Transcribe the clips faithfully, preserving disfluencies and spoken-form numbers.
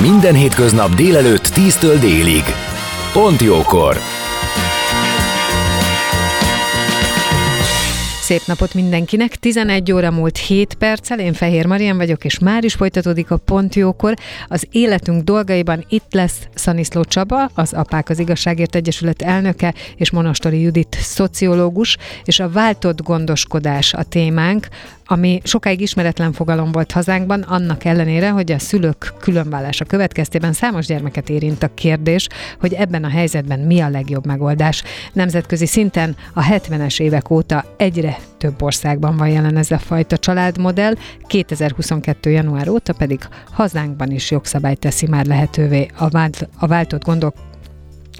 Minden hétköznap délelőtt tíztől délig. Pont jókor! Szép napot mindenkinek! tizenegy óra múlt hét perccel, én Fehér Mariann vagyok, és már is folytatódik a Pont Jókor. Az életünk dolgaiban itt lesz Szaniszló Csaba, az Apák az Igazságért Egyesület elnöke, és Monostori Judit szociológus, és a váltott gondoskodás a témánk, ami sokáig ismeretlen fogalom volt hazánkban, annak ellenére, hogy a szülők különválása következtében számos gyermeket érint a kérdés, hogy ebben a helyzetben mi a legjobb megoldás. Nemzetközi szinten a hetvenes évek óta egyre több országban van jelen ez a fajta családmodell, kétezer-huszonkettő január óta pedig hazánkban is jogszabály teszi már lehetővé a, vált, a váltott gondok,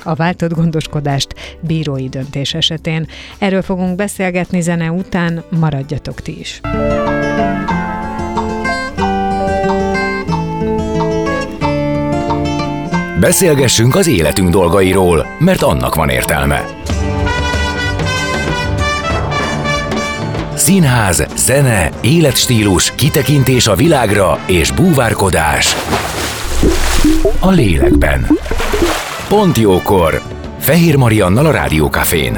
a váltott gondoskodást bírói döntés esetén. Erről fogunk beszélgetni zene után, maradjatok ti is! Beszélgessünk az életünk dolgairól, mert annak van értelme. Színház, zene, életstílus, kitekintés a világra és búvárkodás a lélekben. Pont jókor! Fehér Mariannal a Rádió Cafén.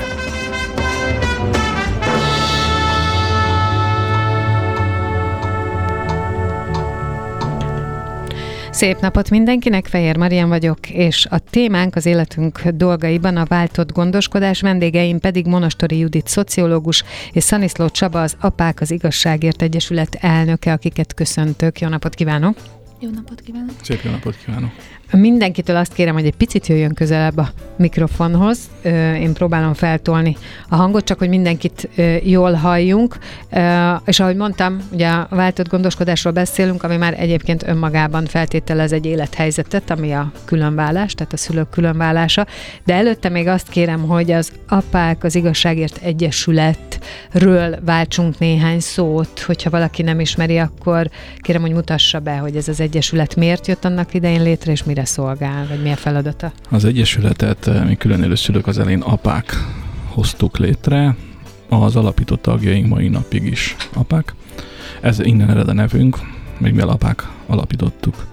Szép napot mindenkinek, Fehér Mariann vagyok, és a témánk az életünk dolgaiban a váltott gondoskodás, vendégeim pedig Monostori Judit szociológus és Szaniszló Csaba, az Apák az Igazságért Egyesület elnöke, akiket köszöntök. Jó napot kívánok! Jó napot kívánok! Szép jó napot kívánok! Mindenkitől azt kérem, hogy egy picit jöjjön közelebb a mikrofonhoz. Én próbálom feltolni a hangot, csak hogy mindenkit jól halljunk. És ahogy mondtam, ugye a váltott gondoskodásról beszélünk, ami már egyébként önmagában feltételez egy élethelyzetet, ami a különválás, tehát a szülők különválása. De előtte még azt kérem, hogy az Apák az Igazságért Egyesületről váltsunk néhány szót. Hogyha valaki nem ismeri, akkor kérem, hogy mutassa be, hogy ez az egyesület miért jött annak idején létre, és mire szolgál, vagy mi a feladata? Az egyesületet mi különélő szülők, az elején apák hoztuk létre, az alapító tagjaink mai napig is apák. Ez innen ered a nevünk, még mivel apák alapítottuk.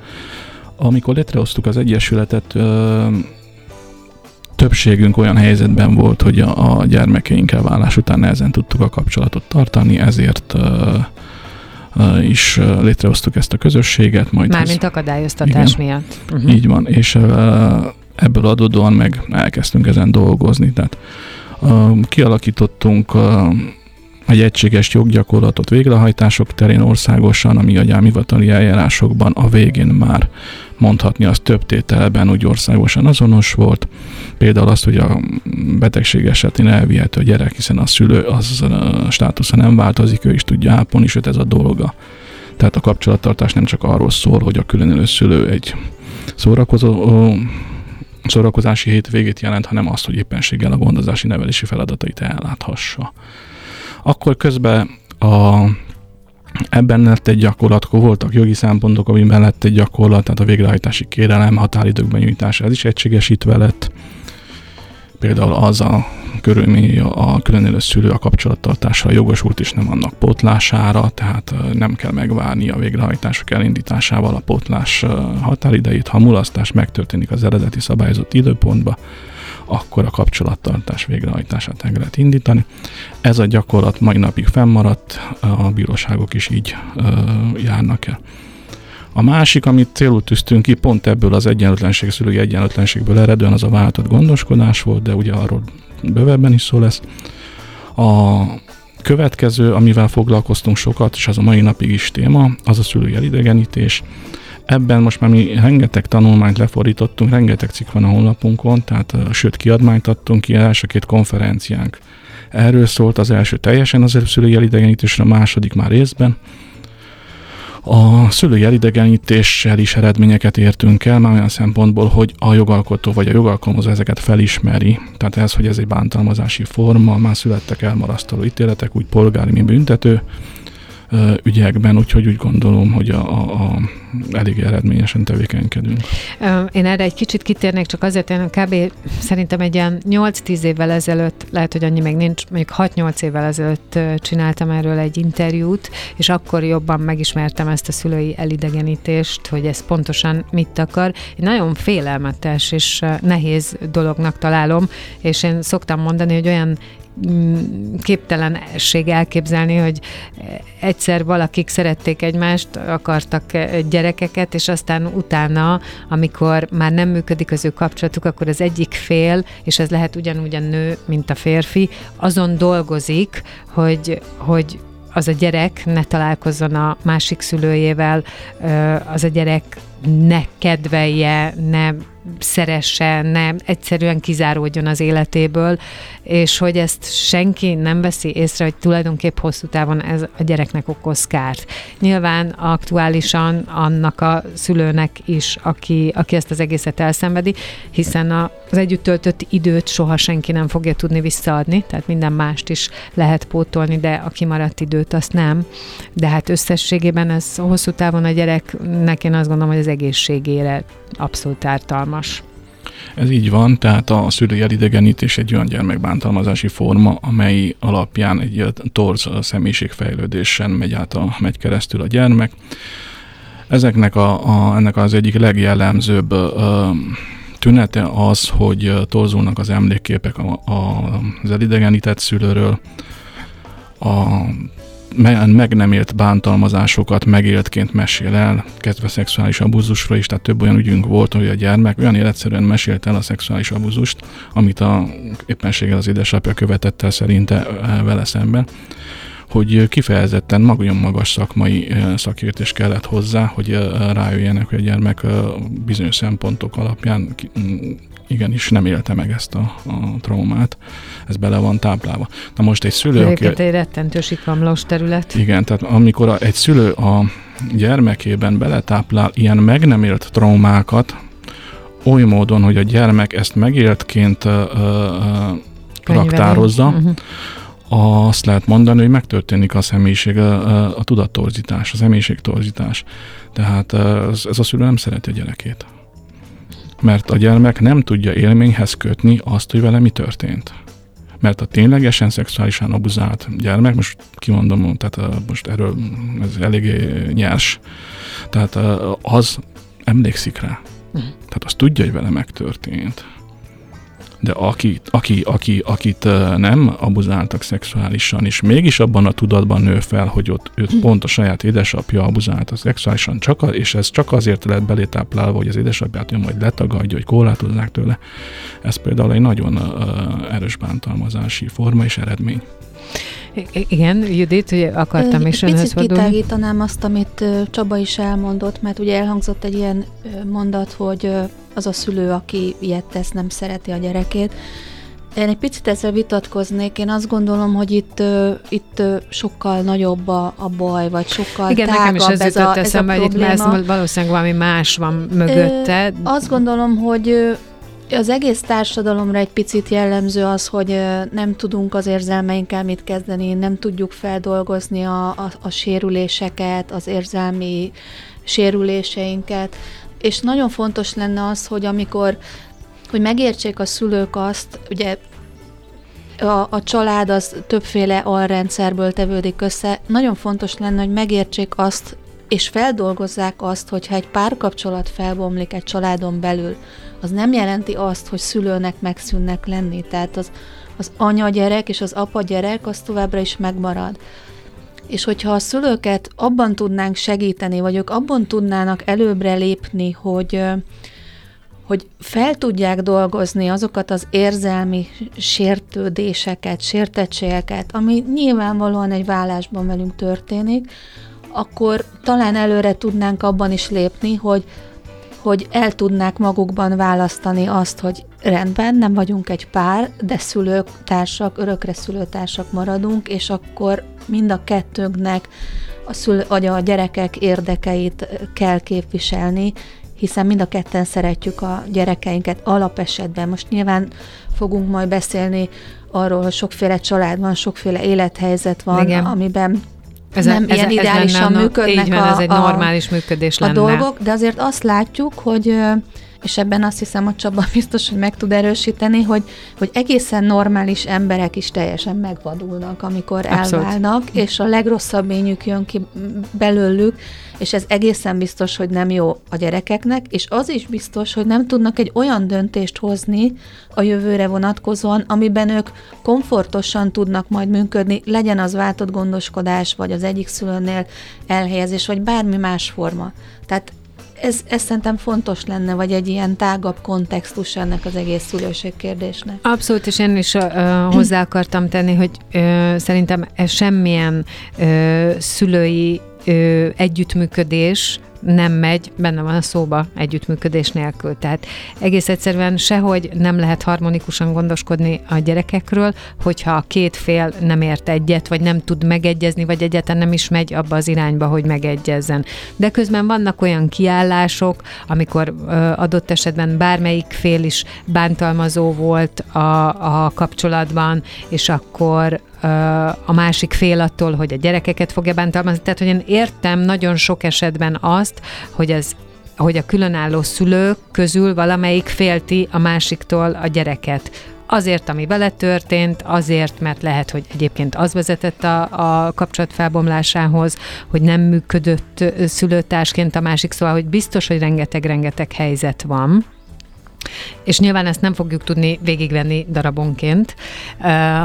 Amikor létrehoztuk az egyesületet, többségünk olyan helyzetben volt, hogy a gyermekeinkkel válás után nehezen tudtuk a kapcsolatot tartani, ezért is létrehoztuk ezt a közösséget. Majd mármint az... akadályoztatás igen, miatt. Uh-huh. Így van, és ebből adódóan meg elkezdtünk ezen dolgozni. Tehát kialakítottunk egy egységes joggyakorlatot végrehajtások terén országosan, ami a gyámhivatali eljárásokban a végén már mondhatni az több tételben úgy országosan azonos volt. Például azt, hogy a betegség esetén elvihető a gyerek, hiszen a szülő, az a státusza nem változik, ő is tudja ápolni, sőt ez a dolga. Tehát a kapcsolattartás nem csak arról szól, hogy a különélő szülő egy szórakozó, szórakozási hétvégét jelent, hanem azt, hogy éppenséggel a gondozási nevelési feladatait elláthassa. Akkor közben a, ebben lett egy gyakorlat, akkor voltak jogi szempontok, amiben lett egy gyakorlat, tehát a végrehajtási kérelem, határidőkben nyújtása, ez is egységesítve lett. Például az a körülmény, a különélő szülő a kapcsolattartásra jogosult, és nem annak pótlására, tehát nem kell megvárni a végrehajtások elindításával a pótlás határidejét. Ha mulasztás megtörténik az eredeti szabályozott időpontba, akkor a kapcsolattartás végrehajtását el lehet indítani. Ez a gyakorlat mai napig fennmaradt, a bíróságok is így ö, járnak el. A másik, amit célul tűztünk ki, pont ebből az egyenlőtlenség, szülői egyenlőtlenségből eredően, az a váltott gondoskodás volt, de ugye arról bővebben is szó lesz. A következő, amivel foglalkoztunk sokat, és az a mai napig is téma, az a szülői elidegenítés. Ebben most már mi rengeteg tanulmányt lefordítottunk, rengeteg cikk van a honlapunkon, tehát sőt kiadványt adtunk ki, első két konferenciánk erről szólt, az első teljesen az szülői elidegenítésre, a második már részben. A szülői elidegenítéssel is eredményeket értünk el, már olyan szempontból, hogy a jogalkotó vagy a jogalkalmazó ezeket felismeri. Tehát ez, hogy ez egy bántalmazási forma, már születtek elmarasztaló ítéletek, úgy polgári, mint büntető ügyekben, úgyhogy úgy gondolom, hogy a, a, a elég eredményesen tevékenykedünk. Én erre egy kicsit kitérnék, csak azért, én kb. Szerintem egy ilyen nyolc-tíz évvel ezelőtt, lehet, hogy annyi még nincs, mondjuk hat-nyolc évvel ezelőtt csináltam erről egy interjút, és akkor jobban megismertem ezt a szülői elidegenítést, hogy ez pontosan mit akar. Én nagyon félelmetes és nehéz dolognak találom, és én szoktam mondani, hogy olyan képtelenség elképzelni, hogy egyszer valakik szerették egymást, akartak gyerekeket, és aztán utána, amikor már nem működik az ő kapcsolatuk, akkor az egyik fél, és ez lehet ugyanúgy a nő, mint a férfi, azon dolgozik, hogy, hogy az a gyerek ne találkozzon a másik szülőjével, az a gyerek ne kedvelje, ne szeresse, ne egyszerűen kizáródjon az életéből, és hogy ezt senki nem veszi észre, hogy tulajdonképp hosszú távon ez a gyereknek okoz kárt. Nyilván aktuálisan annak a szülőnek is, aki, aki ezt az egészet elszenvedi, hiszen az együtt töltött időt soha senki nem fogja tudni visszaadni, tehát minden mást is lehet pótolni, de a kimaradt időt azt nem. De hát összességében ez hosszú távon a gyereknek, én azt gondolom, hogy az egészségére abszolút ártalmas. Ez így van, tehát a szülői elidegenítés egy olyan gyermekbántalmazási forma, amely alapján egy torz személyiségfejlődésen megy át a, megy keresztül a gyermek. Ezeknek a, a, ennek az egyik legjellemzőbb ö, tünete az, hogy torzulnak az emlékképek a, a, az elidegenített szülőről, a meg nem élt bántalmazásokat megéltként mesél el, kezdve szexuális abúzusra is, tehát több olyan ügyünk volt, hogy a gyermek olyan életszerűen mesélt el a szexuális abúzust, amit a éppenséggel az édesapja követett el szerinte vele szemben, hogy kifejezetten nagyon magas szakmai szakértés kellett hozzá, hogy rájöjjenek, hogy a gyermek bizonyos szempontok alapján igenis nem élte meg ezt a, a traumát. Ez bele van táplálva. Na most egy szülő... Egyébként egy rettentő sikamlós terület. Igen, tehát amikor egy szülő a gyermekében beletáplál ilyen meg nem élt traumákat, oly módon, hogy a gyermek ezt megéltként ö, ö, raktározza, uh-huh. Azt lehet mondani, hogy megtörténik a személyiség, a, a tudattorzítás, a személyiségtorzítás. Tehát ez, ez a szülő nem szereti a gyerekét. Mert a gyermek nem tudja élményhez kötni azt, hogy vele mi történt. Mert a ténylegesen szexuálisan abuzált gyermek, most kimondom, tehát most erről ez eléggé nyers, tehát az emlékszik rá. Tehát az tudja, hogy vele megtörtént. De akit, aki, aki, akit nem abuzáltak szexuálisan, és mégis abban a tudatban nő fel, hogy ott őt pont a saját édesapja abuzálta szexuálisan, csak a, és ez csak azért lett belétáplálva, hogy az édesapját ő majd letagadja, hogy korlátozzák tőle. Ez például egy nagyon erős bántalmazási forma és eredmény. I- igen, Judit, ugye akartam is önhöz fordulni. Picit kitágítanám azt, amit Csaba is elmondott, mert ugye elhangzott egy ilyen mondat, hogy az a szülő, aki ilyet tesz, nem szereti a gyerekét. Én egy picit ezzel vitatkoznék, én azt gondolom, hogy itt, itt sokkal nagyobb a, a baj, vagy sokkal igen, tágabb nekem is ez, ez a, ez a probléma. Ez valószínűleg valami más van mögötte. Ö, azt gondolom, hogy az egész társadalomra egy picit jellemző az, hogy nem tudunk az érzelmeinkkel mit kezdeni, nem tudjuk feldolgozni a, a, a sérüléseket, az érzelmi sérüléseinket, és nagyon fontos lenne az, hogy amikor, hogy megértsék a szülők azt, ugye a, a család az többféle alrendszerből tevődik össze, nagyon fontos lenne, hogy megértsék azt, és feldolgozzák azt, hogyha egy párkapcsolat felbomlik egy családon belül, az nem jelenti azt, hogy szülőnek megszűnnek lenni. Tehát az, az anyagyerek és az apagyerek az továbbra is megmarad. És hogyha a szülőket abban tudnánk segíteni, vagy ők abban tudnának előbbre lépni, hogy, hogy fel tudják dolgozni azokat az érzelmi sértődéseket, sértettségeket, ami nyilvánvalóan egy válásban velünk történik, akkor talán előre tudnánk abban is lépni, hogy, hogy el tudnák magukban választani azt, hogy rendben, nem vagyunk egy pár, de szülők, társak, örökre szülőtársak maradunk, és akkor mind a kettőnknek a, szül, a gyerekek érdekeit kell képviselni, hiszen mind a ketten szeretjük a gyerekeinket alapesetben. Most nyilván fogunk majd beszélni arról, hogy sokféle család van, sokféle élethelyzet van, igen, amiben ez nem ez ilyen ez ideálisan lenne, működnek van, a, ez egy normális működés a lenne. dolgok, de azért azt látjuk, hogy, és ebben azt hiszem, hogy Csaba biztos, hogy meg tud erősíteni, hogy, hogy egészen normális emberek is teljesen megvadulnak, amikor Abszolút. elválnak, és a legrosszabb lényük jön ki belőlük, és ez egészen biztos, hogy nem jó a gyerekeknek, és az is biztos, hogy nem tudnak egy olyan döntést hozni a jövőre vonatkozóan, amiben ők komfortosan tudnak majd működni, legyen az váltott gondoskodás, vagy az egyik szülőnél elhelyezés, vagy bármi más forma. Tehát Ez, ez szerintem fontos lenne, vagy egy ilyen tágabb kontextus ennek az egész szülőség kérdésnek. Abszolút, és én is uh, hozzá akartam tenni, hogy uh, szerintem semmilyen uh, szülői uh, együttműködés nem megy, benne van a szóba együttműködés nélkül. Tehát egész egyszerűen sehogy nem lehet harmonikusan gondoskodni a gyerekekről, hogyha a két fél nem ért egyet, vagy nem tud megegyezni, vagy egyáltalán nem is megy abba az irányba, hogy megegyezzen. De közben vannak olyan kiállások, amikor adott esetben bármelyik fél is bántalmazó volt a, a kapcsolatban, és akkor a másik fél attól, hogy a gyerekeket fogja bántalmazni. Tehát, hogy én értem nagyon sok esetben azt, hogy ez hogy a különálló szülők közül valamelyik félti a másiktól a gyereket. Azért, ami vele történt, azért, mert lehet, hogy egyébként az vezetett a, a kapcsolat felbomlásához, hogy nem működött szülőtársként a másik, szóval, hogy biztos, hogy rengeteg-rengeteg helyzet van. És nyilván ezt nem fogjuk tudni végigvenni darabonként,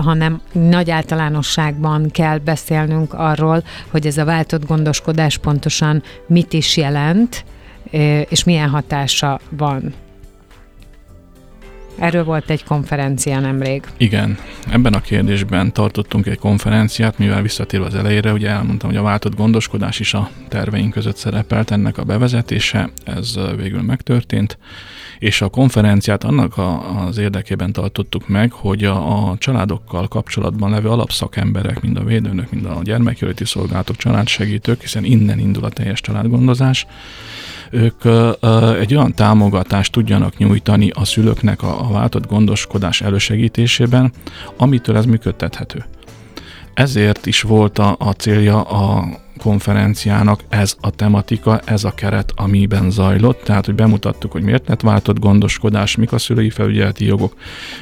hanem nagy általánosságban kell beszélnünk arról, hogy ez a váltott gondoskodás pontosan mit is jelent, és milyen hatása van. Erről volt egy konferencia nemrég. Igen, ebben a kérdésben tartottunk egy konferenciát, mivel visszatérve az elejére, ugye elmondtam, hogy a váltott gondoskodás is a terveink között szerepelt, ennek a bevezetése, ez végül megtörtént, és a konferenciát annak a, az érdekében tartottuk meg, hogy a, a családokkal kapcsolatban levő alapszakemberek, mind a védőnök, mind a gyermekjóléti szolgálatok, családsegítők, hiszen innen indul a teljes családgondozás, ők ö, ö, egy olyan támogatást tudjanak nyújtani a szülőknek a, a váltott gondoskodás elősegítésében, amitől ez működtethető. Ezért is volt a, a célja a konferenciának ez a tematika, ez a keret, amiben zajlott, tehát hogy bemutattuk, hogy miért lett váltott gondoskodás, mik a szülői felügyeleti jogok,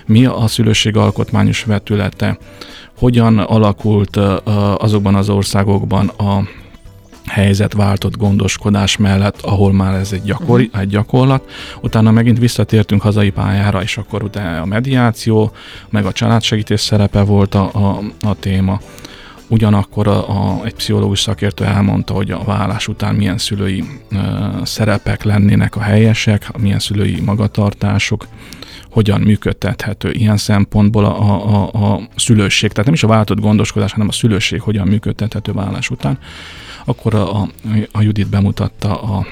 mi a szülőség alkotmányos vetülete, hogyan alakult ö, azokban az országokban a helyzetváltott gondoskodás mellett, ahol már ez egy, gyakori, egy gyakorlat. Utána megint visszatértünk hazai pályára, és akkor utána a mediáció, meg a családsegítés szerepe volt a, a, a téma. Ugyanakkor a, a, egy pszichológus szakértő elmondta, hogy a válás után milyen szülői e, szerepek lennének a helyesek, milyen szülői magatartások, hogyan működtethető ilyen szempontból a, a, a szülőség, tehát nem is a váltott gondoskodás, hanem a szülőség hogyan működtethető válás után. Akkor a, a, a Judit bemutatta a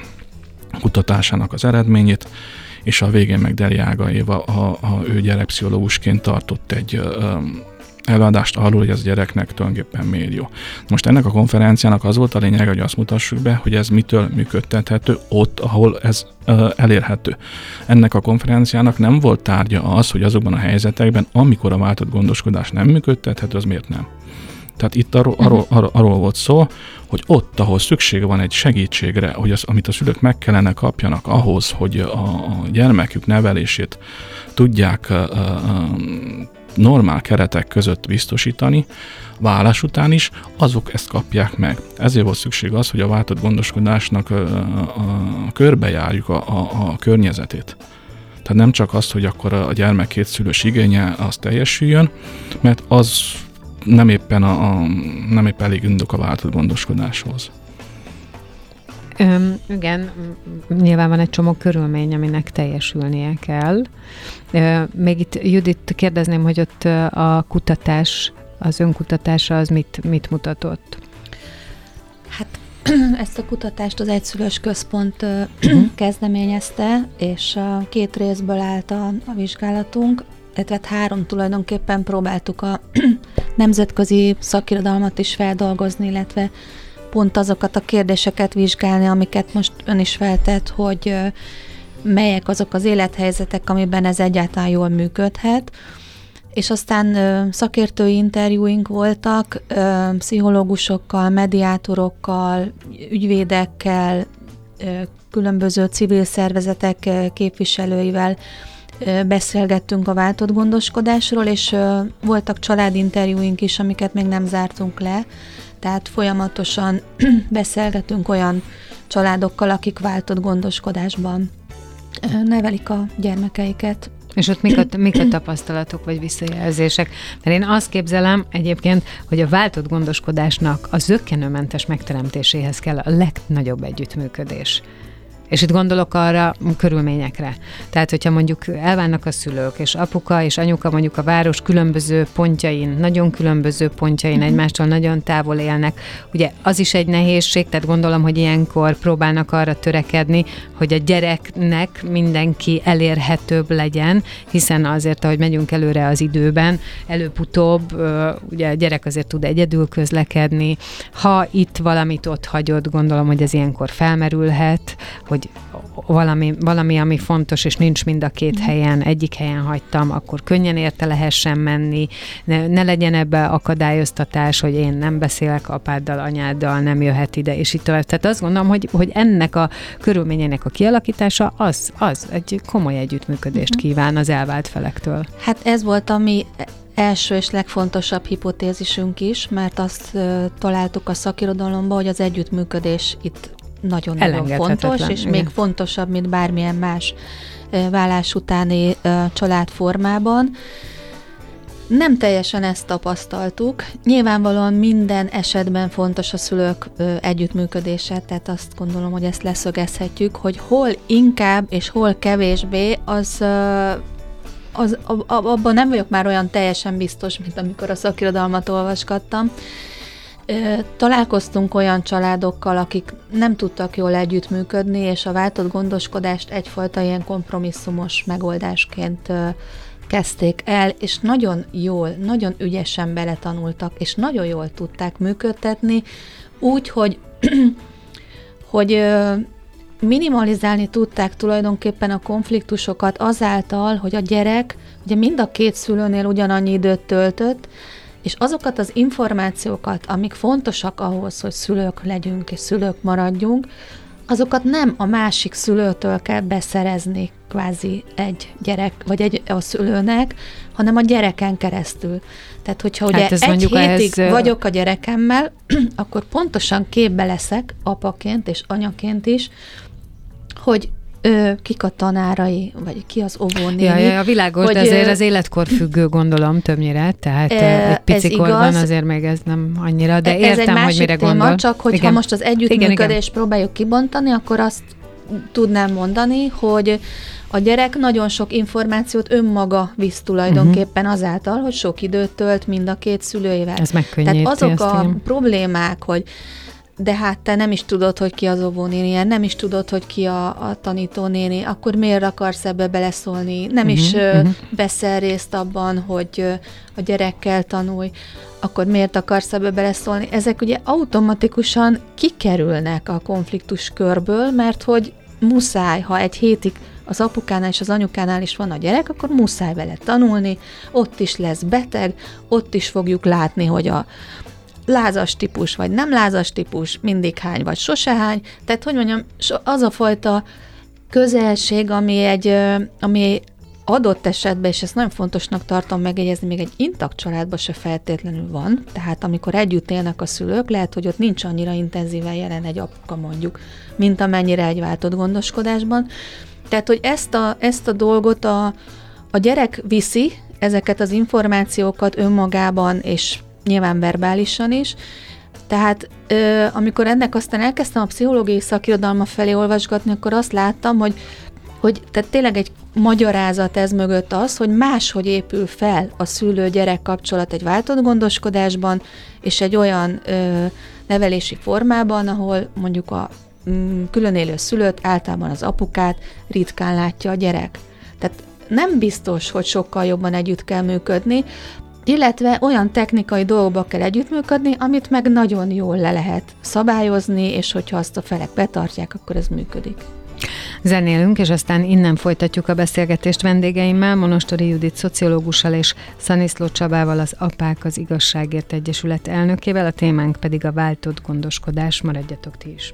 kutatásának az eredményét, és a végén meg Deriága Éva, a, a, ő gyerekpszichológusként tartott egy ö, előadást arról, hogy ez gyereknek tulajdonképpen miért jó. Most ennek a konferenciának az volt a lényeg, hogy azt mutassuk be, hogy ez mitől működtethető ott, ahol ez ö, elérhető. Ennek a konferenciának nem volt tárgya az, hogy azokban a helyzetekben, amikor a váltott gondoskodás nem működtethető, az miért nem. Tehát itt arról, arról, arról, arról volt szó, hogy ott, ahol szükség van egy segítségre, hogy az, amit a szülők meg kellene kapjanak ahhoz, hogy a gyermekük nevelését tudják uh, normál keretek között biztosítani, válás után is, azok ezt kapják meg. Ezért volt szükség az, hogy a váltott gondoskodásnak uh, uh, körbejárjuk a, a, a környezetét. Tehát nem csak azt, hogy akkor a gyermek kétszülős igénye az teljesüljön, mert az nem éppen, a, a, nem éppen elég indok a váltott gondoskodáshoz. Öm, igen, nyilván van egy csomó körülmény, aminek teljesülnie kell. Öm, még itt Judit kérdezném, hogy ott a kutatás, az önkutatása az mit, mit mutatott? Hát ezt a kutatást az Egyszülős Központ kezdeményezte, és a két részből állt a, a vizsgálatunk. Tehát három tulajdonképpen próbáltuk a nemzetközi szakirodalmat is feldolgozni, illetve pont azokat a kérdéseket vizsgálni, amiket most ön is feltett, hogy melyek azok az élethelyzetek, amiben ez egyáltalán jól működhet. És aztán szakértői interjúink voltak, pszichológusokkal, mediátorokkal, ügyvédekkel, különböző civil szervezetek képviselőivel beszélgettünk a váltott gondoskodásról, és voltak családinterjúink is, amiket még nem zártunk le, tehát folyamatosan beszélgetünk olyan családokkal, akik váltott gondoskodásban nevelik a gyermekeiket. És ott mik a, mik a tapasztalatok vagy visszajelzések? Mert én azt képzelem egyébként, hogy a váltott gondoskodásnak a zökkenőmentes megteremtéséhez kell a legnagyobb együttműködés. És itt gondolok arra körülményekre. Tehát, hogyha mondjuk elválnak a szülők, és apuka és anyuka mondjuk a város különböző pontjain, nagyon különböző pontjain mm-hmm. egymástól nagyon távol élnek, ugye az is egy nehézség, tehát gondolom, hogy ilyenkor próbálnak arra törekedni, hogy a gyereknek mindenki elérhetőbb legyen, hiszen azért, ahogy megyünk előre az időben, előbb-utóbb ugye a gyerek azért tud egyedül közlekedni. Ha itt valamit ott hagyott, gondolom, hogy ez ilyenkor felmerülhet, hogy valami, valami, ami fontos, és nincs mind a két helyen, egyik helyen hagytam, akkor könnyen érte lehessen menni, ne, ne legyen ebbe akadályoztatás, hogy én nem beszélek apáddal, anyáddal, nem jöhet ide, és így tovább. Tehát azt gondolom, hogy, hogy ennek a körülményének a kialakítása az, az egy komoly együttműködést kíván az elvált felektől. Hát ez volt a mi első és legfontosabb hipotézisünk is, mert azt találtuk a szakirodalomban, hogy az együttműködés itt nagyon-nagyon fontos, és igen. még fontosabb, mint bármilyen más válás utáni családformában. Nem teljesen ezt tapasztaltuk. Nyilvánvalóan minden esetben fontos a szülők együttműködése, tehát azt gondolom, hogy ezt leszögezhetjük, hogy hol inkább és hol kevésbé, az, az abban nem vagyok már olyan teljesen biztos, mint amikor a szakirodalmat olvasgattam. Találkoztunk olyan családokkal, akik nem tudtak jól együttműködni, és a váltott gondoskodást egyfajta ilyen kompromisszumos megoldásként kezdték el, és nagyon jól, nagyon ügyesen beletanultak, és nagyon jól tudták működtetni, úgy, hogy, hogy minimalizálni tudták tulajdonképpen a konfliktusokat azáltal, hogy a gyerek ugye mind a két szülőnél ugyanannyi időt töltött, és azokat az információkat, amik fontosak ahhoz, hogy szülők legyünk és szülők maradjunk, azokat nem a másik szülőtől kell beszerezni kvázi egy gyerek, vagy egy a szülőnek, hanem a gyereken keresztül. Tehát, hogyha hát ugye egy hétig ez... vagyok a gyerekemmel, akkor pontosan képbe leszek apaként és anyaként is, hogy Ő, kik a tanárai, vagy ki az óvónéni. Ja, ja, világos, hogy, de azért az életkor függő, gondolom, többnyire, tehát e, egy picikorban azért még ez nem annyira, de ez értem, egy hogy mire téma, gondol. Csak hogyha igen. most az együttműködést próbáljuk kibontani, akkor azt tudnám mondani, hogy a gyerek nagyon sok információt önmaga visz tulajdonképpen uh-huh. azáltal, hogy sok időt tölt mind a két szülőjével. Ez megkönnyíti. Tehát azok a én. problémák, hogy de hát te nem is tudod, hogy ki az óvónéni, nem is tudod, hogy ki a, a tanítónéni, akkor miért akarsz ebbe beleszólni, nem uh-huh, is uh-huh. veszel részt abban, hogy a gyerekkel tanulj, akkor miért akarsz ebbe beleszólni. Ezek ugye automatikusan kikerülnek a konfliktus körből, mert hogy muszáj, ha egy hétig az apukánál és az anyukánál is van a gyerek, akkor muszáj vele tanulni, ott is lesz beteg, ott is fogjuk látni, hogy a lázas típus, vagy nem lázas típus, mindig hány, vagy sose hány. Tehát, hogy mondjam, az a fajta közelség, ami egy, ami adott esetben, és ezt nagyon fontosnak tartom megjegyezni, még egy intakt családban se feltétlenül van, tehát amikor együtt élnek a szülők, lehet, hogy ott nincs annyira intenzíven jelen egy apuka mondjuk, mint amennyire egy váltott gondoskodásban. Tehát, hogy ezt a, ezt a dolgot a, a gyerek viszi, ezeket az információkat önmagában, és nyilván verbálisan is. Tehát ö, amikor ennek aztán elkezdtem a pszichológiai szakirodalma felé olvasgatni, akkor azt láttam, hogy, hogy tehát tényleg egy magyarázat ez mögött az, hogy máshogy épül fel a szülő-gyerek kapcsolat egy váltott gondoskodásban, és egy olyan ö, nevelési formában, ahol mondjuk a mm, különélő szülőt, általában az apukát ritkán látja a gyerek. Tehát nem biztos, hogy sokkal jobban együtt kell működni, illetve olyan technikai dolgokba kell együttműködni, amit meg nagyon jól le lehet szabályozni, és hogyha azt a felek betartják, akkor ez működik. Zenélünk, és aztán innen folytatjuk a beszélgetést vendégeimmel, Monostori Judit szociológussal és Szaniszló Csabával, az Apák az Igazságért Egyesület elnökével, a témánk pedig a váltott gondoskodás. Maradjatok ti is!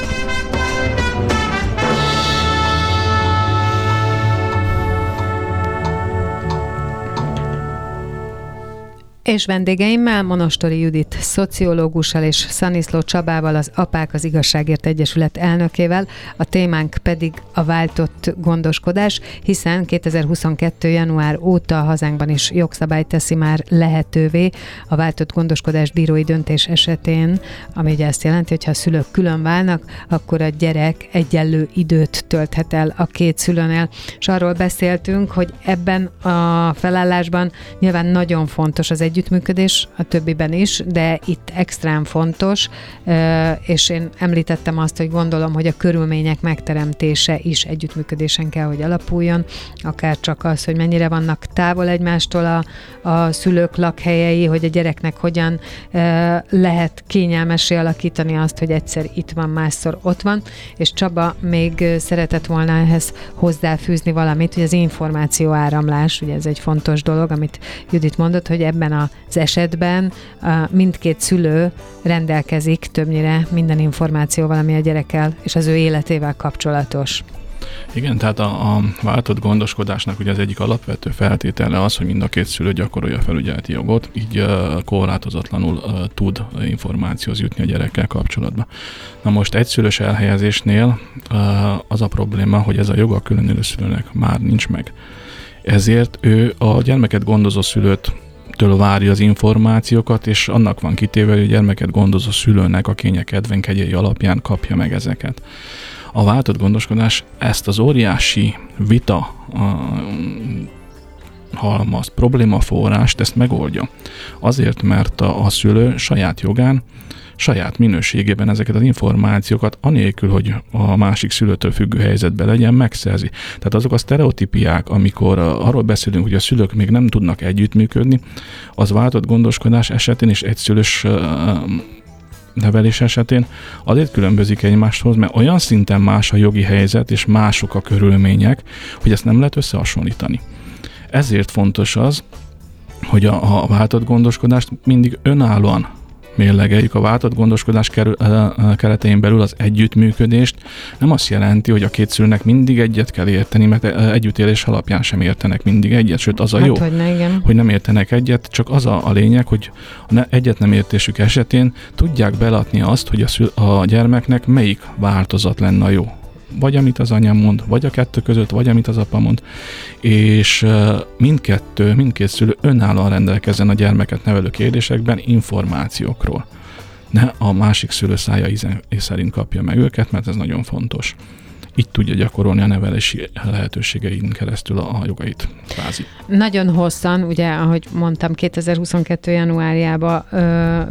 És vendégeimmel, Monostori Judit szociológussal és Szaniszló Csabával, az Apák az Igazságért Egyesület elnökével, a témánk pedig a váltott gondoskodás, hiszen kétezer-huszonkettő. január óta a hazánkban is jogszabály teszi már lehetővé a váltott gondoskodás bírói döntés esetén, ami ugye azt jelenti, hogy ha a szülők külön válnak, akkor a gyerek egyenlő időt tölthet el a két szülőnél. És arról beszéltünk, hogy ebben a felállásban nyilván nagyon fontos az együtt működés a többiben is, de itt extrán fontos, és én említettem azt, hogy gondolom, hogy a körülmények megteremtése is együttműködésen kell, hogy alapuljon, akár csak az, hogy mennyire vannak távol egymástól a, a szülők lakhelyei, hogy a gyereknek hogyan lehet kényelmesé alakítani azt, hogy egyszer itt van, másszor ott van, és Csaba még szeretett volna ehhez hozzáfűzni valamit, hogy az információ áramlás, ugye ez egy fontos dolog, amit Judit mondott, hogy ebben a az esetben mindkét szülő rendelkezik többnyire minden információval, ami a gyerekkel és az ő életével kapcsolatos. Igen, tehát a, a váltott gondoskodásnak ugye az egyik alapvető feltétele az, hogy mind a két szülő gyakorolja a felügyeleti jogot, így uh, korlátozatlanul uh, tud információhoz jutni a gyerekkel kapcsolatban. Na most egyszülős elhelyezésnél uh, az a probléma, hogy ez a joga a különülő szülőnek már nincs meg. Ezért ő a gyermeket gondozó szülőt től várja az információkat, és annak van kitéve, hogy a gyermeket gondozó szülőnek a kénye kedven kegyei alapján kapja meg ezeket. A váltott gondoskodás ezt az óriási vita a, halmaz, problémaforrást, ezt megoldja. Azért, mert a, a szülő saját jogán, saját minőségében ezeket az információkat, anélkül, hogy a másik szülőtől függő helyzetben legyen, megszerzi. Tehát azok a sztereotípiák, amikor arról beszélünk, hogy a szülők még nem tudnak együttműködni, az váltott gondoskodás esetén és egyszülős nevelés esetén azért különbözik egymáshoz, mert olyan szinten más a jogi helyzet és mások a körülmények, hogy ezt nem lehet összehasonlítani. Ezért fontos az, hogy a, a váltott gondoskodást mindig önállóan mérlegeljük. A váltott gondoskodás kerül, keretein belül az együttműködést nem azt jelenti, hogy a két szülőnek mindig egyet kell érteni, mert együttélés alapján sem értenek mindig egyet, sőt az a hát jó, hogy, ne, hogy nem értenek egyet, csak az a, a lényeg, hogy egyet nem értésük esetén tudják belatni azt, hogy a, szül, a gyermeknek melyik változat lenne a jó. Vagy amit az anya mond, vagy a kettő között, vagy amit az apa mond, és mindkettő, mindkét szülő önállóan rendelkezzen a gyermeket nevelő kérdésekben információkról. Ne a másik szülő szája szerint kapja meg őket, mert ez nagyon fontos. Így tudja gyakorolni a nevelési lehetőségein keresztül a jogait. Kvázi. Nagyon hosszan, ugye, ahogy mondtam, kétezer-huszonkettő. januárjában,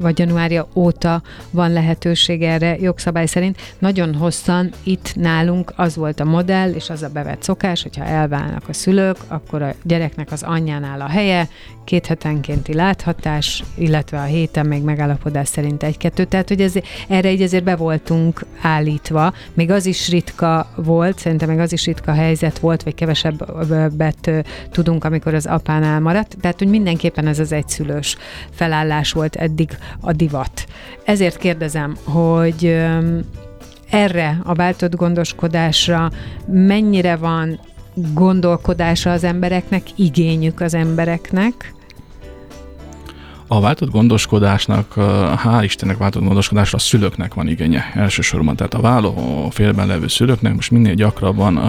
vagy januárja óta van lehetőség erre jogszabály szerint. Nagyon hosszan itt nálunk az volt a modell, és az a bevett szokás, hogyha elválnak a szülők, akkor a gyereknek az anyjánál a helye, két hetenkénti láthatás, illetve a héten még megállapodás szerint egy-kettő. Tehát, hogy ez, erre így azért be voltunk állítva. Még az is ritka volt, szerintem meg az is ritka helyzet volt, vagy kevesebbet tudunk, amikor az apánál maradt. Tehát, hogy mindenképpen ez az egyszülős felállás volt eddig a divat. Ezért kérdezem, hogy erre a váltott gondoskodásra mennyire van gondolkodása az embereknek, igényük az embereknek? A váltott gondoskodásnak, hál' Istennek váltott gondoskodásra a szülőknek van igénye elsősorban. Tehát a váló félben levő szülőknek most minél gyakrabban,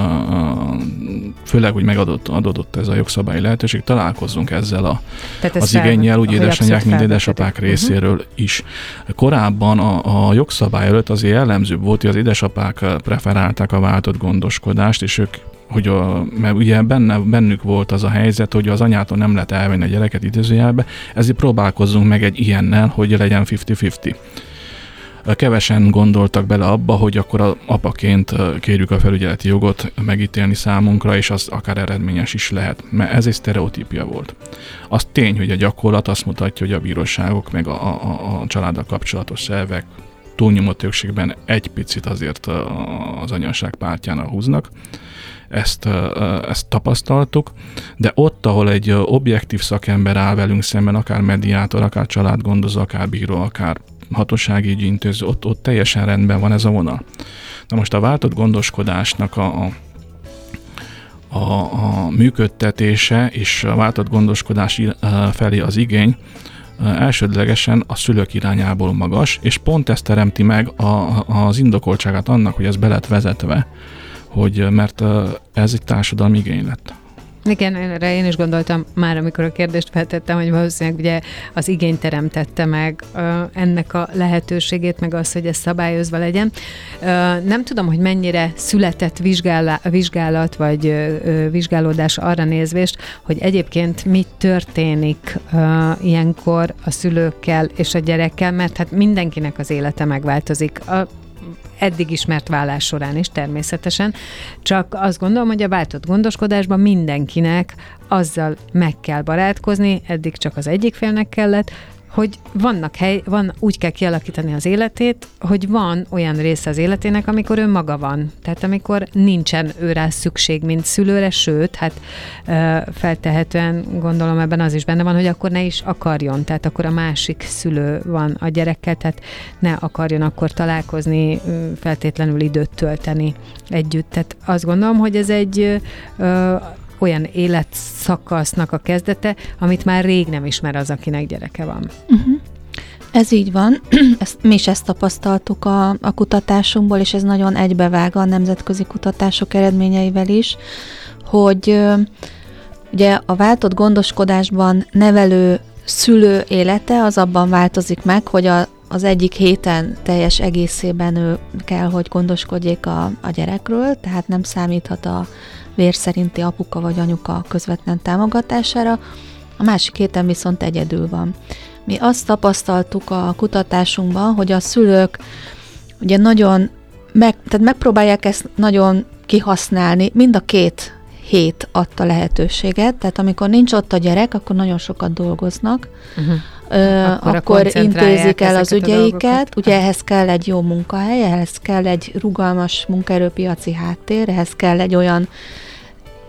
főleg úgy megadott adott ez a jogszabályi lehetőség, találkozzunk ezzel a, az igénnyel, úgy édesanyák, mint édesapák részéről uh-huh. is. Korábban a, a jogszabály előtt azért jellemzőbb volt, hogy az édesapák preferálták a váltott gondoskodást, és ők hogy a, mert ugye benne, bennük volt az a helyzet, hogy az anyától nem lehet elvenni a gyereket idézőjelbe, ezért próbálkozzunk meg egy ilyennel, hogy legyen fifty-fifty. Kevesen gondoltak bele abba, hogy akkor az apaként kérjük a felügyeleti jogot megítélni számunkra, és az akár eredményes is lehet, mert ez egy sztereotípia volt. Az tény, hogy a gyakorlat azt mutatja, hogy a bíróságok meg a, a, a családdal kapcsolatos szervek túlnyomó többségben egy picit azért az anyaság pártjának húznak. Ezt, ezt tapasztaltuk, de ott, ahol egy objektív szakember áll velünk szemben, akár mediátor, akár családgondozó, akár bíró, akár hatósági ügyintéző, ott, ott teljesen rendben van ez a vonal. Na most a váltott gondoskodásnak a, a, a működtetése és a váltott gondoskodás felé az igény elsődlegesen a szülők irányából magas, és pont ezt teremti meg a, az indokoltságát annak, hogy ez be lett vezetve, hogy mert ez egy társadalmi igény lett. Igen, erre én is gondoltam már, amikor a kérdést feltettem, hogy valószínűleg ugye az igény teremtette meg ennek a lehetőségét, meg az, hogy ez szabályozva legyen. Nem tudom, hogy mennyire született vizsgála- vizsgálat, vagy vizsgálódás arra nézvést, hogy egyébként mi történik ilyenkor a szülőkkel és a gyerekkel, mert hát mindenkinek az élete megváltozik. A eddig ismert válás során is természetesen, csak azt gondolom, hogy a váltott gondoskodásban mindenkinek azzal meg kell barátkozni, eddig csak az egyik félnek kellett, hogy vannak hely, van, úgy kell kialakítani az életét, hogy van olyan része az életének, amikor ő maga van. Tehát amikor nincsen őrá szükség, mint szülőre, sőt, hát feltehetően gondolom ebben az is benne van, hogy akkor ne is akarjon, tehát akkor a másik szülő van a gyerekkel, tehát ne akarjon akkor találkozni, feltétlenül időt tölteni együtt. Tehát azt gondolom, hogy ez egy... olyan életszakasznak a kezdete, amit már rég nem ismer az, akinek gyereke van. Uh-huh. Ez így van. Ezt, mi is ezt tapasztaltuk a, a kutatásunkból, és ez nagyon egybevág a nemzetközi kutatások eredményeivel is, hogy ugye a váltott gondoskodásban nevelő szülő élete az abban változik meg, hogy a, az egyik héten teljes egészében ő kell, hogy gondoskodjék a, a gyerekről, tehát nem számíthat a vér szerinti apuka vagy anyuka közvetlen támogatására, a másik héten viszont egyedül van. Mi azt tapasztaltuk a kutatásunkban, hogy a szülők ugye nagyon, meg, tehát megpróbálják ezt nagyon kihasználni, mind a két hét adta lehetőséget, tehát amikor nincs ott a gyerek, akkor nagyon sokat dolgoznak, uh-huh. Ö, akkor, akkor intézik el az ügyeiket, ugye ehhez kell egy jó munkahely, ehhez kell egy rugalmas munkaerőpiaci háttér, ehhez kell egy olyan,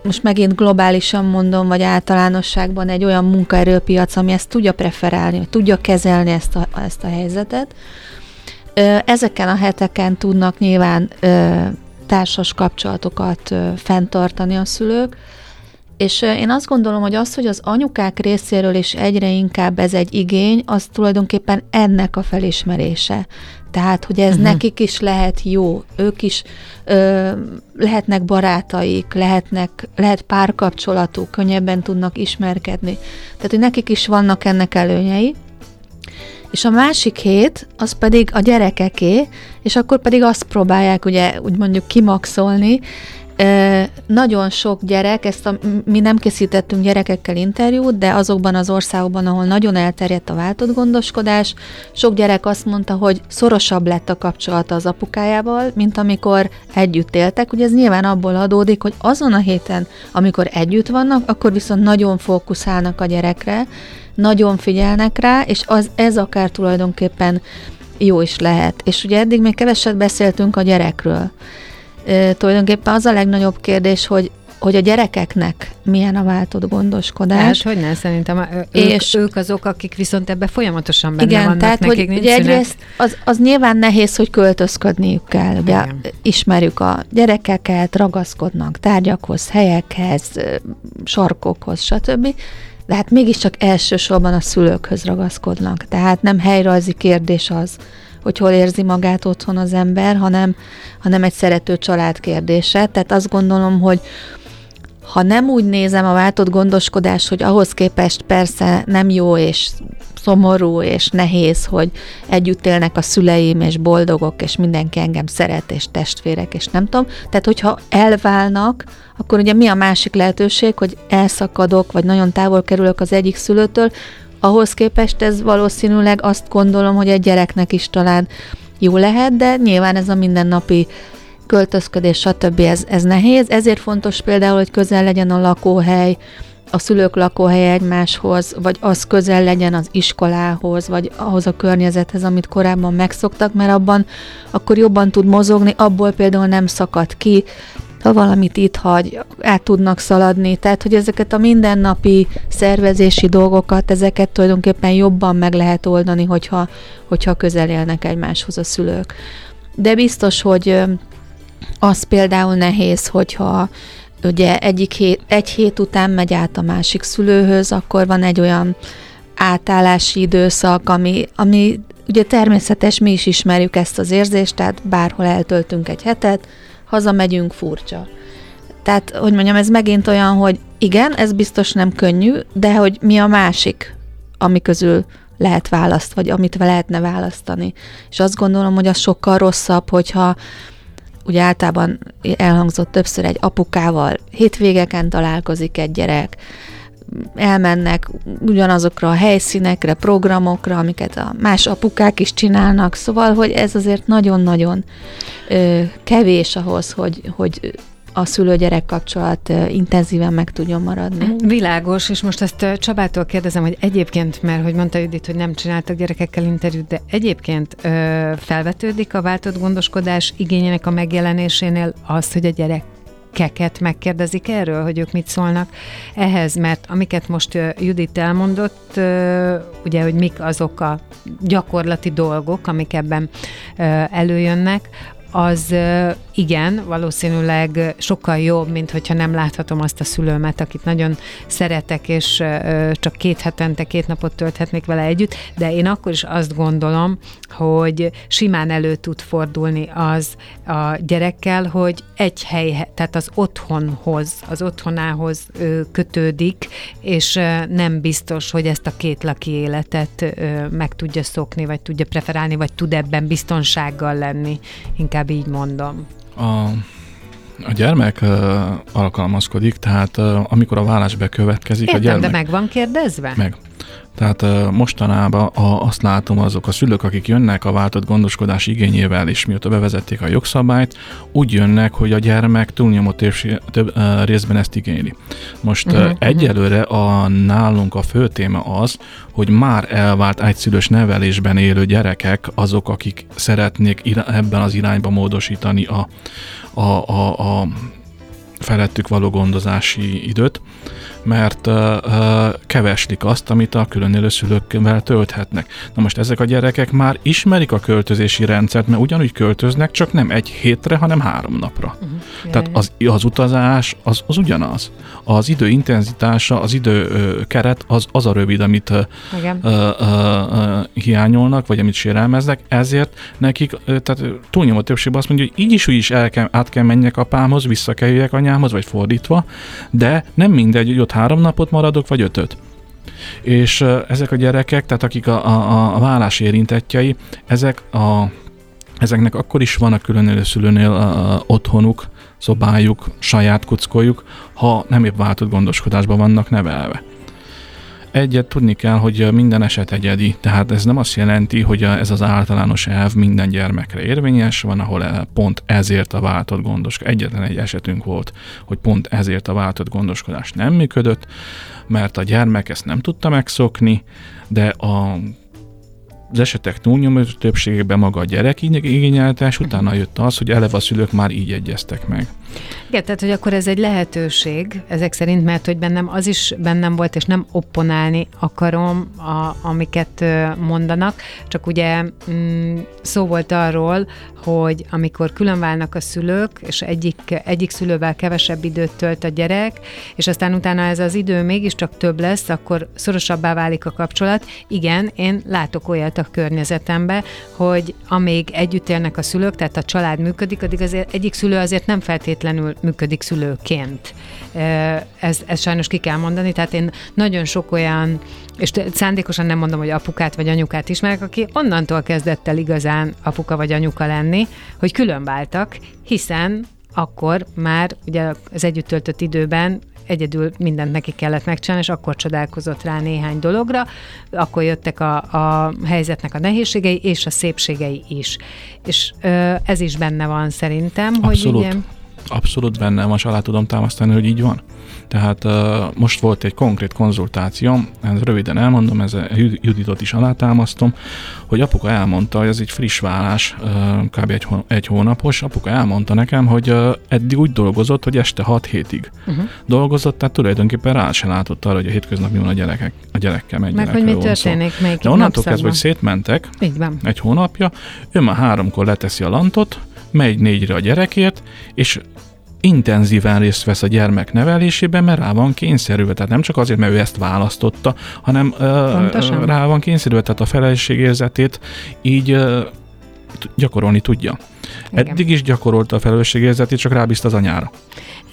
most megint globálisan mondom, vagy általánosságban egy olyan munkaerőpiac, ami ezt tudja preferálni, vagy tudja kezelni ezt a, ezt a helyzetet. Ö, ezeken a heteken tudnak nyilván ö, társas kapcsolatokat ö, fenntartani a szülők, és én azt gondolom, hogy az, hogy az anyukák részéről is egyre inkább ez egy igény, az tulajdonképpen ennek a felismerése. Tehát, hogy ez uh-huh. nekik is lehet jó, ők is ö, lehetnek barátaik, lehetnek, lehet párkapcsolatuk, könnyebben tudnak ismerkedni. Tehát, hogy nekik is vannak ennek előnyei. És a másik hét, az pedig a gyerekeké, és akkor pedig azt próbálják ugye úgy mondjuk kimaxolni. E, nagyon sok gyerek, ezt a, mi nem készítettünk gyerekekkel interjút, de azokban az országokban, ahol nagyon elterjedt a váltott gondoskodás, sok gyerek azt mondta, hogy szorosabb lett a kapcsolata az apukájával, mint amikor együtt éltek. Ugye ez nyilván abból adódik, hogy azon a héten, amikor együtt vannak, akkor viszont nagyon fókuszálnak a gyerekre, nagyon figyelnek rá, és az, ez akár tulajdonképpen jó is lehet. És ugye eddig még keveset beszéltünk a gyerekről. E, tulajdonképpen az a legnagyobb kérdés, hogy, hogy a gyerekeknek milyen a váltott gondoskodás. Hát, hogy ne, szerintem ők, és ők azok, akik viszont ebben folyamatosan benne igen, vannak, tehát, nekik hogy nincs egyrészt az, az nyilván nehéz, hogy költözködniük kell. Ugye, ismerjük a gyerekeket, ragaszkodnak tárgyakhoz, helyekhez, sarkokhoz, stb. de hát mégiscsak elsősorban a szülőkhöz ragaszkodnak. Tehát nem helyrajzi kérdés az, hogy hol érzi magát otthon az ember, hanem, hanem egy szerető család kérdése. Tehát azt gondolom, hogy ha nem úgy nézem a váltott gondoskodás, hogy ahhoz képest persze nem jó és szomorú és nehéz, hogy együtt élnek a szüleim és boldogok, és mindenki engem szeret, és testvérek, és nem tudom. Tehát, hogyha elválnak, akkor ugye mi a másik lehetőség, hogy elszakadok, vagy nagyon távol kerülök az egyik szülőtől, ahhoz képest ez valószínűleg azt gondolom, hogy egy gyereknek is talán jó lehet, de nyilván ez a mindennapi költözködés, stb. Ez, ez nehéz. Ezért fontos például, hogy közel legyen a lakóhely, a szülők lakóhelye egymáshoz, vagy az közel legyen az iskolához, vagy ahhoz a környezethez, amit korábban megszoktak, mert abban akkor jobban tud mozogni, abból például nem szakad ki, ha valamit itt hagy, át tudnak szaladni. Tehát, hogy ezeket a mindennapi szervezési dolgokat, ezeket tulajdonképpen jobban meg lehet oldani, hogyha, hogyha közel élnek egymáshoz a szülők. De biztos, hogy az például nehéz, hogyha ugye egyik hét, egy hét után megy át a másik szülőhöz, akkor van egy olyan átállási időszak, ami, ami ugye természetes, mi is ismerjük ezt az érzést, tehát bárhol eltöltünk egy hetet, hazamegyünk, furcsa. Tehát, hogy mondjam, ez megint olyan, hogy igen, ez biztos nem könnyű, de hogy mi a másik, ami közül lehet választ, vagy amit lehetne választani. És azt gondolom, hogy az sokkal rosszabb, hogyha ugye általában elhangzott többször, egy apukával hétvégeken találkozik egy gyerek, elmennek ugyanazokra a helyszínekre, programokra, amiket a más apukák is csinálnak, szóval, hogy ez azért nagyon-nagyon ö, kevés ahhoz, hogy, hogy a szülő-gyerek kapcsolat ö, intenzíven meg tudjon maradni. Világos, és most ezt Csabától kérdezem, hogy egyébként, mert hogy mondta Judit, hogy nem csináltak gyerekekkel interjút, de egyébként ö, felvetődik a váltott gondoskodás igényének a megjelenésénél az, hogy a gyerek keket megkérdezik erről, hogy ők mit szólnak ehhez, mert amiket most Judit elmondott, ugye, hogy mik azok a gyakorlati dolgok, amik ebben előjönnek, az igen, valószínűleg sokkal jobb, mint hogyha nem láthatom azt a szülőmet, akit nagyon szeretek, és csak két hetente, két napot tölthetnék vele együtt, de én akkor is azt gondolom, hogy simán elő tud fordulni az a gyerekkel, hogy egy hely, tehát az otthonhoz, az otthonához kötődik, és nem biztos, hogy ezt a két laki életet meg tudja szokni, vagy tudja preferálni, vagy tud ebben biztonsággal lenni. Inkább így mondom. A, a gyermek uh, alkalmazkodik, tehát uh, amikor a válás bekövetkezik, értem, a gyermek... Értem, de meg van kérdezve? Meg. Tehát uh, mostanában a, azt látom, azok a szülők, akik jönnek a váltott gondoskodás igényével, és mióta bevezették a jogszabályt, úgy jönnek, hogy a gyermek túlnyomó több, több uh, részben ezt igényli. Most uh, uh-huh, egyelőre a, nálunk a fő téma az, hogy már elvált egyszülős nevelésben élő gyerekek azok, akik szeretnék irá, ebben az irányba módosítani a, a, a, a felettük való gondozási időt, mert uh, uh, keveslik azt, amit a különélő szülőkkel tölthetnek. Na most ezek a gyerekek már ismerik a költözési rendszert, mert ugyanúgy költöznek, csak nem egy hétre, hanem három napra. Uh-huh. Tehát az, az utazás az, az ugyanaz. Az idő intenzitása, az idő uh, keret az, az a rövid, amit uh, uh, uh, hiányolnak, vagy amit sérelmeznek, ezért nekik, uh, tehát túlnyomó többségben azt mondja, hogy így is, úgy is el kell, át kell menjek apámhoz, vissza kell jöjjek anyámhoz, vagy fordítva, de nem mindegy, hogy ott három napot maradok, vagy ötöt. És uh, ezek a gyerekek, tehát akik a, a, a vállás érintettjei, ezek a, ezeknek akkor is van a különélő szülőnél a, a otthonuk, szobájuk, saját kuckójuk, ha nem épp váltott gondoskodásban vannak nevelve. Egyet tudni kell, hogy minden eset egyedi, tehát ez nem azt jelenti, hogy ez az általános elv minden gyermekre érvényes, van, ahol pont ezért a váltott gondoskodás, egyetlen egy esetünk volt, hogy pont ezért a váltott gondoskodás nem működött, mert a gyermek ezt nem tudta megszokni, de a az esetek túlnyomó többségében maga a gyerek igényeltés, utána jött az, hogy eleve a szülők már így egyeztek meg. Igen, tehát, hogy akkor ez egy lehetőség ezek szerint, mert hogy bennem az is bennem volt, és nem opponálni akarom, a, amiket mondanak, csak ugye mm, szó volt arról, hogy amikor különválnak a szülők, és egyik, egyik szülővel kevesebb időt tölt a gyerek, és aztán utána ez az idő mégiscsak több lesz, akkor szorosabbá válik a kapcsolat. Igen, én látok olyat a környezetemben, hogy amíg együtt élnek a szülők, tehát a család működik, addig azért egyik szülő azért nem feltétlenül működik szülőként. Ez, ez sajnos ki kell mondani, tehát én nagyon sok olyan, és szándékosan nem mondom, hogy apukát vagy anyukát ismerek, aki onnantól kezdett el igazán apuka vagy anyuka lenni, hogy különváltak, hiszen akkor már ugye az együtt töltött időben egyedül mindent neki kellett megcsinálni, és akkor csodálkozott rá néhány dologra, akkor jöttek a, a helyzetnek a nehézségei, és a szépségei is. És ö, ez is benne van szerintem, abszolút, hogy igen. Abszolút benne, most alá tudom támasztani, hogy így van. Tehát ö, most volt egy konkrét konzultációm, ezt röviden elmondom, ez a Juditot is alátámasztom, hogy apuka elmondta, hogy ez egy friss vállás, ö, kb. Egy, egy hónapos, apuka elmondta nekem, hogy ö, eddig úgy dolgozott, hogy este hat-hétig uh-huh. dolgozott, tehát tulajdonképpen rá sem látott arra, hogy a hétköznap mi van a, gyerekek, a gyerekkel, meg gyerekkel. Meg hogy mi történik szó. Még de onnantól kezdve, hogy szétmentek, egy hónapja, ő már háromkor leteszi a lantot, megy négyre a gyerekért, és intenzíven részt vesz a gyermek nevelésében, mert rá van kényszerülve. Tehát nem csak azért, mert ő ezt választotta, hanem uh, rá van kényszerülve, tehát a felelősségérzetét így uh, gyakorolni tudja. Igen. Eddig is gyakorolta a felelősségérzetét, csak rábízta az anyára.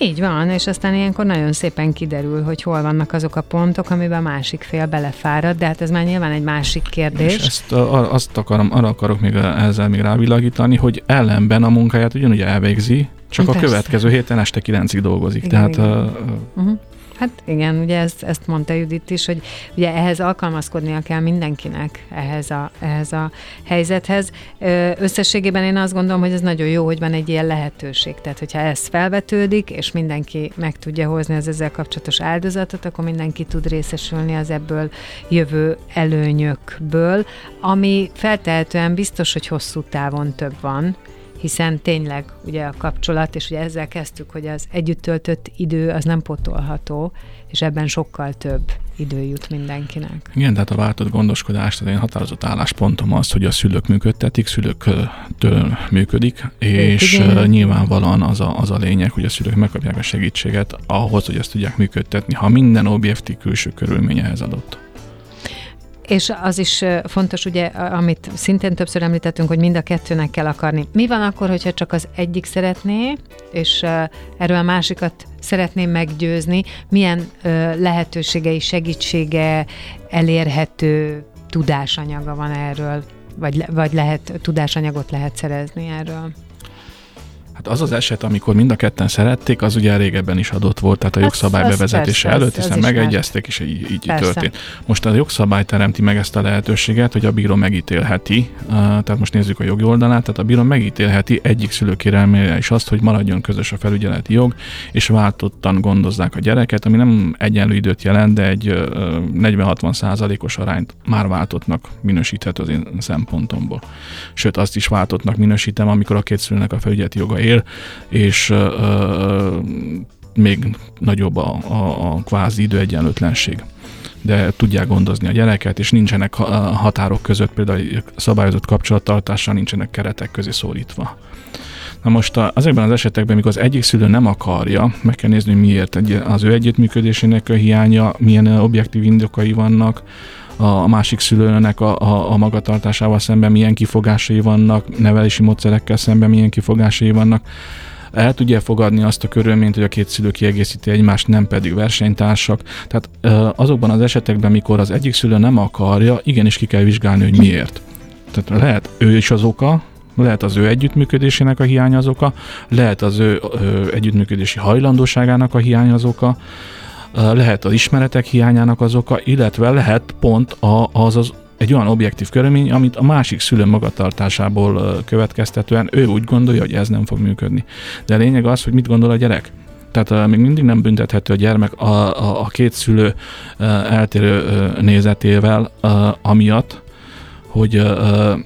Így van, és aztán ilyenkor nagyon szépen kiderül, hogy hol vannak azok a pontok, amiben a másik fél belefárad, de hát ez már nyilván egy másik kérdés. És ezt, a, azt akarom, arra akarok még ezzel még rávilágítani, hogy ellenben a munkáját ugyanúgy elvégzi, csak persze. A következő héten este kilencig dolgozik. Igen, tehát... Igen. Uh, uh-huh. Hát igen, ugye ezt, ezt mondta Judit is, hogy ugye ehhez alkalmazkodnia kell mindenkinek, ehhez a, ehhez a helyzethez. Összességében én azt gondolom, hogy ez nagyon jó, hogy van egy ilyen lehetőség. Tehát, hogyha ez felvetődik, és mindenki meg tudja hozni az ezzel kapcsolatos áldozatot, akkor mindenki tud részesülni az ebből jövő előnyökből, ami feltehetően biztos, hogy hosszú távon több van, hiszen tényleg ugye a kapcsolat, és ugye ezzel kezdtük, hogy az együtt töltött idő az nem pótolható, és ebben sokkal több idő jut mindenkinek. Igen, tehát a váltott gondoskodást, tehát én határozott álláspontom az, hogy a szülők működtetik, szülőktől működik, és igen. Nyilvánvalóan az a, az a lényeg, hogy a szülők megkapják a segítséget ahhoz, hogy ezt tudják működtetni, ha minden objektív külső körülményhez adott. És az is fontos, ugye, amit szintén többször említettünk, hogy mind a kettőnek kell akarni. Mi van akkor, hogyha csak az egyik szeretné, és erről a másikat szeretném meggyőzni, milyen lehetőségei, segítsége, elérhető tudásanyaga van erről, vagy, vagy lehet, tudásanyagot lehet szerezni erről? Hát az az eset, amikor mind a ketten szerették, az ugye régebben is adott volt, tehát a jogszabály az, bevezetése persze, előtt, hiszen megegyezték, és így, így történt. Most a jogszabály teremti meg ezt a lehetőséget, hogy a bíró megítélheti, uh, tehát most nézzük a jogi oldalát, tehát a bíró megítélheti egyik szülő kérelmére is azt, hogy maradjon közös a felügyeleti jog, és váltottan gondozzák a gyereket, ami nem egyenlő időt jelent, de egy uh, negyven-hatvan százalékos arányt már váltottnak minősíthető az én szempontomból. Sőt, azt is váltottnak minősítem, amikor a két szülőnek a felügyeleti joga él, és uh, még nagyobb a, a, a kvázi időegyenlőtlenség. De tudják gondozni a gyereket, és nincsenek határok között, például szabályozott kapcsolattartásra nincsenek keretek közé szorítva. Na most azokban az esetekben, amikor az egyik szülő nem akarja, meg kell nézni, miért az ő együttműködésének a hiánya, milyen objektív indokai vannak, a másik szülőnek a, a, a magatartásával szemben milyen kifogásai vannak, nevelési módszerekkel szemben milyen kifogásai vannak. El tudja fogadni azt a körülményt, hogy a két szülő kiegészíti egymást, nem pedig versenytársak. Tehát azokban az esetekben, mikor az egyik szülő nem akarja, igenis ki kell vizsgálni, hogy miért. Tehát lehet ő is az oka, lehet az ő együttműködésének a hiánya az oka, lehet az ő ö, együttműködési hajlandóságának a hiánya az oka, lehet az ismeretek hiányának az oka, illetve lehet pont a, az az egy olyan objektív körülmény, amit a másik szülő magatartásából következtetően ő úgy gondolja, hogy ez nem fog működni. De a lényeg az, hogy mit gondol a gyerek. Tehát még mindig nem büntethető a gyermek a, a, a két szülő eltérő nézetével amiatt, hogy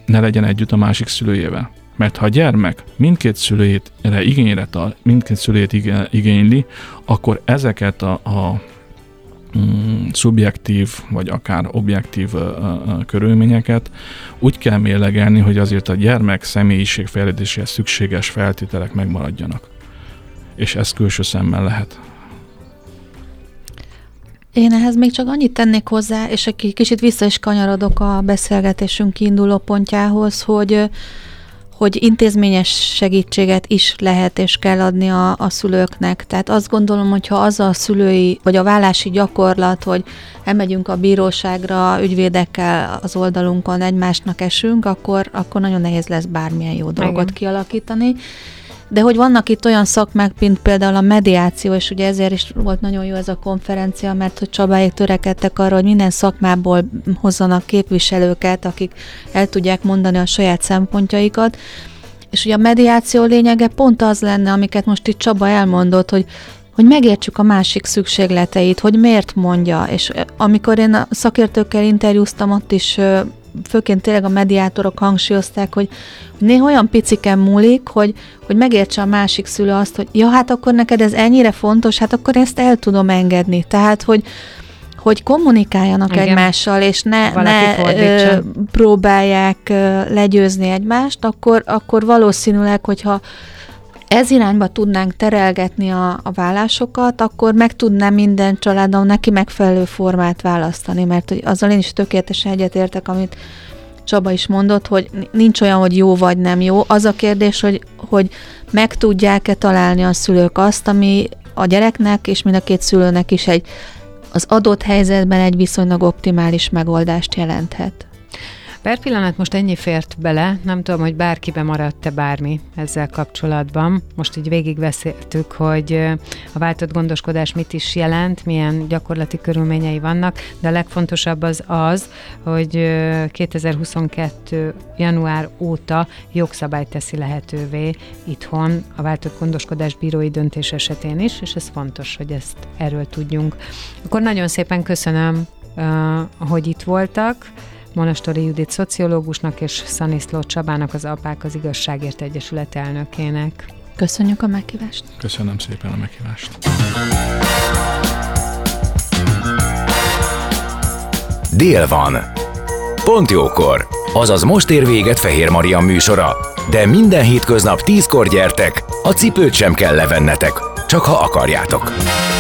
ne legyen együtt a másik szülőjével. Mert ha a gyermek mindkét szülőjét igényre tart, mindkét szülőjét igényli, akkor ezeket a, a mm, szubjektív, vagy akár objektív ö, ö, körülményeket úgy kell mérlegelni, hogy azért a gyermek személyiségfejlődéséhez szükséges feltételek megmaradjanak. És ez külső szemmel lehet. Én ehhez még csak annyit tennék hozzá, és egy kicsit vissza is kanyarodok a beszélgetésünk kiinduló pontjához, hogy, hogy intézményes segítséget is lehet és kell adni a, a szülőknek. Tehát azt gondolom, hogyha az a szülői, vagy a vállási gyakorlat, hogy elmegyünk a bíróságra, ügyvédekkel az oldalunkon egymásnak esünk, akkor, akkor nagyon nehéz lesz bármilyen jó dolgot Igen. kialakítani. De hogy vannak itt olyan szakmák, mint például a mediáció, és ugye ezért is volt nagyon jó ez a konferencia, mert hogy Csabáék törekedtek arra, hogy minden szakmából hozzanak képviselőket, akik el tudják mondani a saját szempontjaikat. És ugye a mediáció lényege pont az lenne, amiket most itt Csaba elmondott, hogy hogy megértsük a másik szükségleteit, hogy miért mondja. És amikor én a szakértőkkel interjúztam, ott is főként tényleg a mediátorok hangsúlyozták, hogy néha olyan piciken múlik, hogy, hogy megértse a másik szülő azt, hogy ja, hát akkor neked ez ennyire fontos, hát akkor ezt el tudom engedni. Tehát, hogy, hogy kommunikáljanak Igen. egymással, és ne, ne ö, próbálják ö, legyőzni egymást, akkor, akkor valószínűleg, hogyha ez irányba tudnánk terelgetni a, a vállásokat, akkor meg tudná minden családom neki megfelelő formát választani, mert hogy azzal én is tökéletesen egyetértek, amit Csaba is mondott, hogy nincs olyan, hogy jó vagy nem jó. Az a kérdés, hogy, hogy meg tudják-e találni a szülők azt, ami a gyereknek és mind a két szülőnek is egy, az adott helyzetben egy viszonylag optimális megoldást jelenthet. Per pillanat most ennyi fért bele, nem tudom, hogy bárkibe maradt-e bármi ezzel kapcsolatban. Most így végigbeszéltük, hogy a váltott gondoskodás mit is jelent, milyen gyakorlati körülményei vannak, de a legfontosabb az az, hogy kétezer-huszonkettő. január óta jogszabály teszi lehetővé itthon a váltott gondoskodás bírói döntés esetén is, és ez fontos, hogy ezt erről tudjunk. Akkor nagyon szépen köszönöm, hogy itt voltak. Monostori Judit szociológusnak és Szaniszló Csabának, az Apák az Igazságért Egyesület elnökének. Köszönjük a meghívást! Köszönöm szépen a meghívást! Dél van! Pont jókor! Azaz most ér véget Fehér Mariann műsora, de minden hétköznap tízkor gyertek, a cipőt sem kell levennetek, csak ha akarjátok!